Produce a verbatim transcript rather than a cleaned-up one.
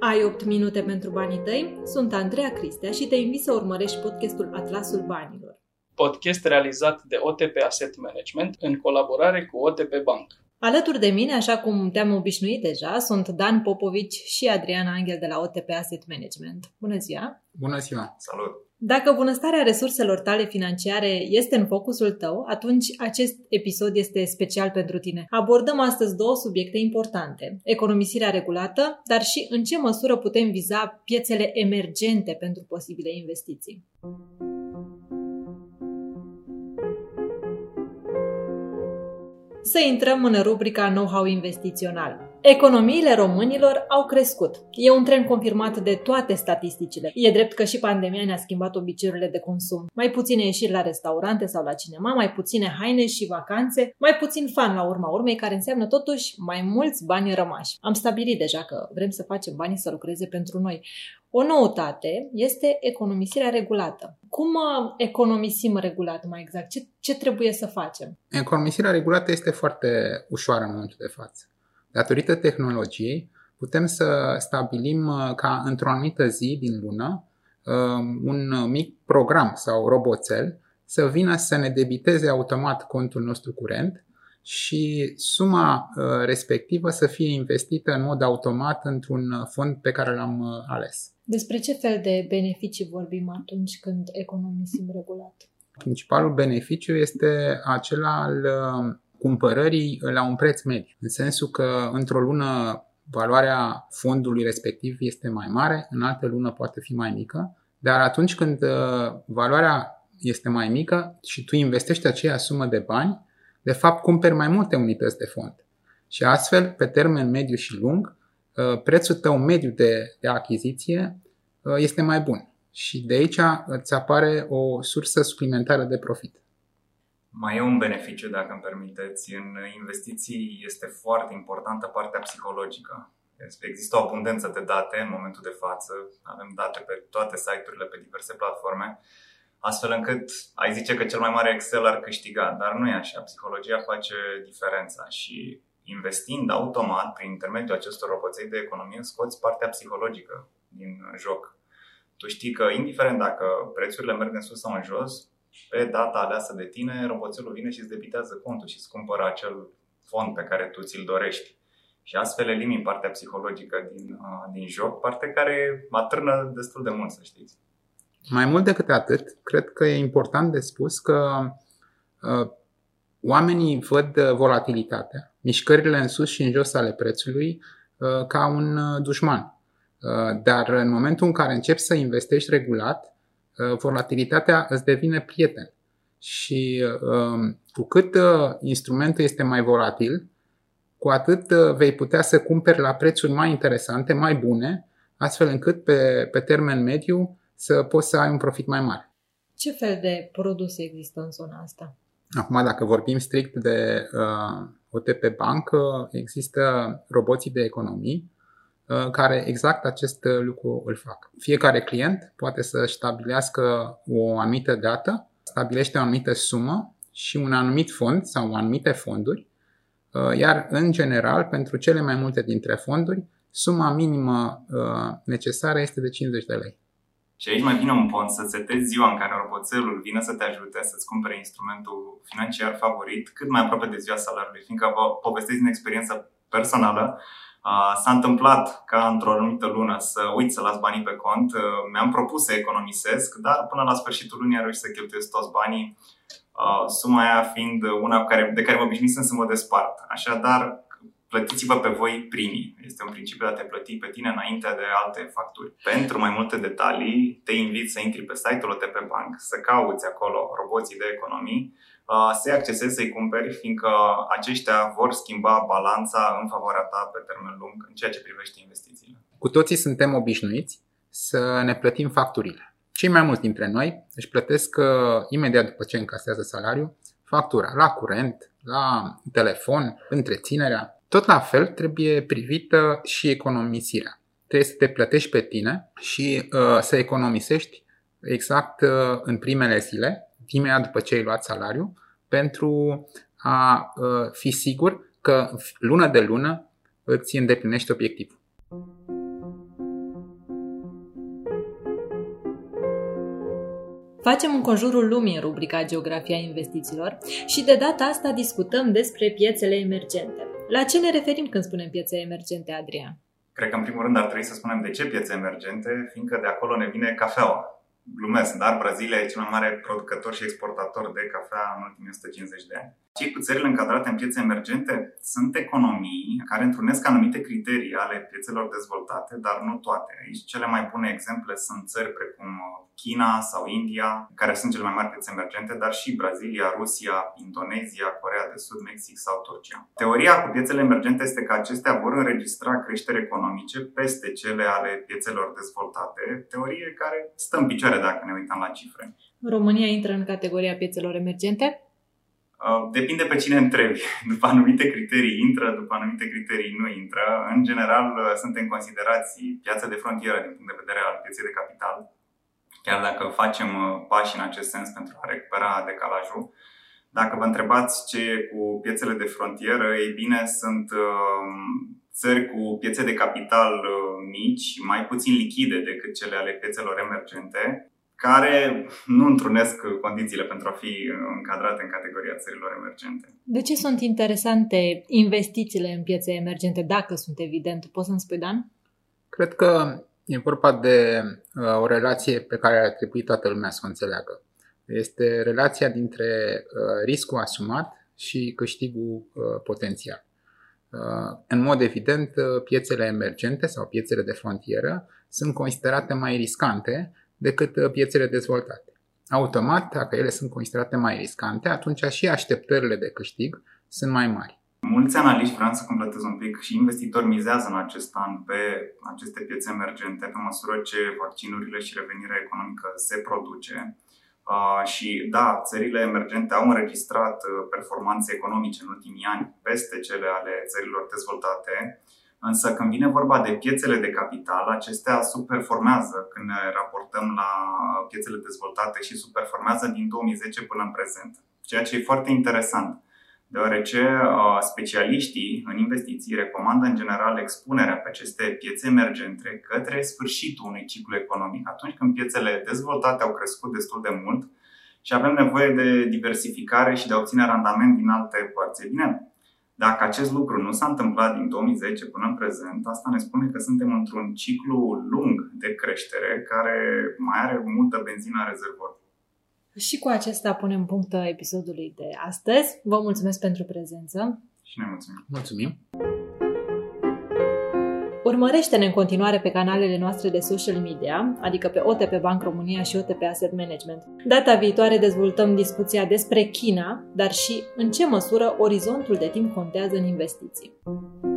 Ai opt minute pentru banii tăi? Sunt Andreea Cristea și te invit să urmărești podcastul Atlasul Banilor. Podcast realizat de O T P Asset Management în colaborare cu O T P Bank. Alături de mine, așa cum te-am obișnuit deja, sunt Dan Popovici și Adriana Anghel de la O T P Asset Management. Bună ziua! Bună ziua! Salut! Dacă bunăstarea resurselor tale financiare este în focusul tău, atunci acest episod este special pentru tine. Abordăm astăzi două subiecte importante: economisirea regulată, dar și în ce măsură putem viza piețele emergente pentru posibile investiții. Să intrăm în rubrica know-how investițional. Economiile românilor au crescut. E un trend confirmat de toate statisticile. E drept că și pandemia ne-a schimbat obiceiurile de consum. Mai puține ieșiri la restaurante sau la cinema, mai puține haine și vacanțe, mai puțin fan la urma urmei, care înseamnă totuși mai mulți bani rămași. Am stabilit deja că vrem să facem banii să lucreze pentru noi. O noutate este economisirea regulată. Cum economisim regulat mai exact? Ce, ce trebuie să facem? Economisirea regulată este foarte ușoară în momentul de față. Datorită tehnologiei, putem să stabilim ca într-o anumită zi din lună un mic program sau roboțel să vină să ne debiteze automat contul nostru curent și suma respectivă să fie investită în mod automat într-un fond pe care l-am ales. Despre ce fel de beneficii vorbim atunci când economisim regulat? Principalul beneficiu este acela al cumpărării la un preț mediu, în sensul că într-o lună valoarea fondului respectiv este mai mare, în altă lună poate fi mai mică, dar atunci când valoarea este mai mică și tu investești aceea sumă de bani, de fapt cumperi mai multe unități de fond. Și astfel, pe termen mediu și lung, prețul tău mediu de, de achiziție este mai bun și de aici îți apare o sursă suplimentară de profit. Mai e un beneficiu, dacă îmi permiteți. În investiții este foarte importantă partea psihologică. Există o abundență de date în momentul de față. Avem date pe toate site-urile, pe diverse platforme, astfel încât ai zice că cel mai mare Excel ar câștiga, dar nu e așa. Psihologia face diferența și investind automat prin intermediul acestor roboței de economie scoți partea psihologică din joc. Tu știi că indiferent dacă prețurile merg în sus sau în jos, pe data aleasă de tine, roboțelul vine și îți debitează contul și îți cumpără acel fond pe care tu ți-l dorești. Și astfel elimini partea psihologică din, din joc, partea care atârnă destul de mult, să știți. Mai mult decât atât, cred că e important de spus că uh, oamenii văd volatilitatea, mișcările în sus și în jos ale prețului, uh, ca un uh, dușman. Uh, dar în momentul în care începi să investești regulat, volatilitatea îți devine prieten și cu cât instrumentul este mai volatil, cu atât vei putea să cumperi la prețuri mai interesante, mai bune, astfel încât pe, pe termen mediu să poți să ai un profit mai mare. Ce fel de produse există în zona asta? Acum, dacă vorbim strict de uh, O T P Bank, există roboții de economii care exact acest lucru îl fac. Fiecare client poate să stabilească o anumită dată, stabilește o anumită sumă și un anumit fond sau anumite fonduri, iar în general, pentru cele mai multe dintre fonduri, suma minimă necesară este de cincizeci de lei. Și aici mai vine un pont, să setezi ziua în care roboțelul vine să te ajute să-ți cumpere instrumentul financiar favorit cât mai aproape de ziua salariului, fiindcă vă povestesc din experiență personală. S-a întâmplat ca într-o anumită lună să uit să las banii pe cont, mi-am propus să economisesc, dar până la sfârșitul lunii a reușit să cheltuiesc toți banii, suma aia fiind una de care mă obișnuisem să mă despart. Așadar, plătiți-vă pe voi primii. Este un principiu de a te plăti pe tine înainte de alte facturi. Pentru mai multe detalii, te invit să intri pe site-ul O T P Bank, să cauți acolo roboții de economii, să-i accesezi, să-i cumperi, fiindcă aceștia vor schimba balanța în favoarea ta pe termen lung în ceea ce privește investițiile. Cu toții suntem obișnuiți să ne plătim facturile. Cei mai mulți dintre noi își plătesc imediat după ce încasează salariul factura la curent, la telefon, întreținerea. Tot la fel trebuie privită și economisirea. Trebuie să te plătești pe tine și uh, să economisești exact uh, în primele zile, imediat după ce ai luat salariu, pentru a uh, fi sigur că lună de lună îți îndeplinești obiectivul. Facem un conjurul lumii în rubrica Geografia investițiilor și de data asta discutăm despre piețele emergente. La ce ne referim când spunem piețe emergente, Adrian? Cred că în primul rând ar trebui să spunem de ce piețe emergente, fiindcă de acolo ne vine cafeaua. Glumesc, dar Brazilia e cel mai mare producător și exportator de cafea în ultimii o sută cincizeci de ani. Cei cu țările încadrate în piețe emergente sunt economii care întrunesc anumite criterii ale piețelor dezvoltate, dar nu toate. Aici cele mai bune exemple sunt țări precum China sau India, care sunt cele mai mari piețe emergente, dar și Brazilia, Rusia, Indonezia, Coreea de Sud, Mexic sau Turcia. Teoria cu piețele emergente este că acestea vor înregistra creșteri economice peste cele ale piețelor dezvoltate, teorie care stă în picioare dacă ne uităm la cifre. România intră în categoria piețelor emergente? Depinde pe cine întrebi. După anumite criterii intră, după anumite criterii nu intră. În general, suntem considerați piața de frontieră din punct de vedere al pieței de capital, chiar dacă facem pași în acest sens pentru a recupera decalajul. Dacă vă întrebați ce e cu piețele de frontieră, ei bine, sunt țări cu piețe de capital mici, mai puțin lichide decât cele ale piețelor emergente, care nu întrunesc condițiile pentru a fi încadrate în categoria țărilor emergente. De ce sunt interesante investițiile în piețe emergente, dacă sunt evident? Poți să-mi spui, Dan? Cred că e vorba de o relație pe care ar trebui toată lumea să o înțeleagă. Este relația dintre riscul asumat și câștigul potențial. În mod evident, piețele emergente sau piețele de frontieră sunt considerate mai riscante decât piețele dezvoltate. Automat, dacă ele sunt considerate mai riscante, atunci și așteptările de câștig sunt mai mari. Mulți analiști, vreau să completez un pic, și investitori mizează în acest an pe aceste piețe emergente pe măsură ce vaccinurile și revenirea economică se produce. Uh, și da, țările emergente au înregistrat performanțe economice în ultimii ani peste cele ale țărilor dezvoltate. Însă când vine vorba de piețele de capital, acestea subperformează când ne raportăm la piețele dezvoltate și subperformează din două mii zece până în prezent. Ceea ce e foarte interesant, deoarece specialiștii în investiții recomandă în general expunerea pe aceste piețe emergente către sfârșitul unui ciclu economic, atunci când piețele dezvoltate au crescut destul de mult și avem nevoie de diversificare și de a obține randament din alte părți. Bine, dacă acest lucru nu s-a întâmplat din două mii zece până în prezent, asta ne spune că suntem într-un ciclu lung de creștere care mai are multă benzină în rezervor. Și cu acesta punem punct episodului de astăzi. Vă mulțumesc pentru prezență. Și ne mulțumim. Mulțumim. Urmărește-ne în continuare pe canalele noastre de social media, adică pe O T P Bank România și O T P Asset Management. Data viitoare dezvoltăm discuția despre China, dar și în ce măsură orizontul de timp contează în investiții.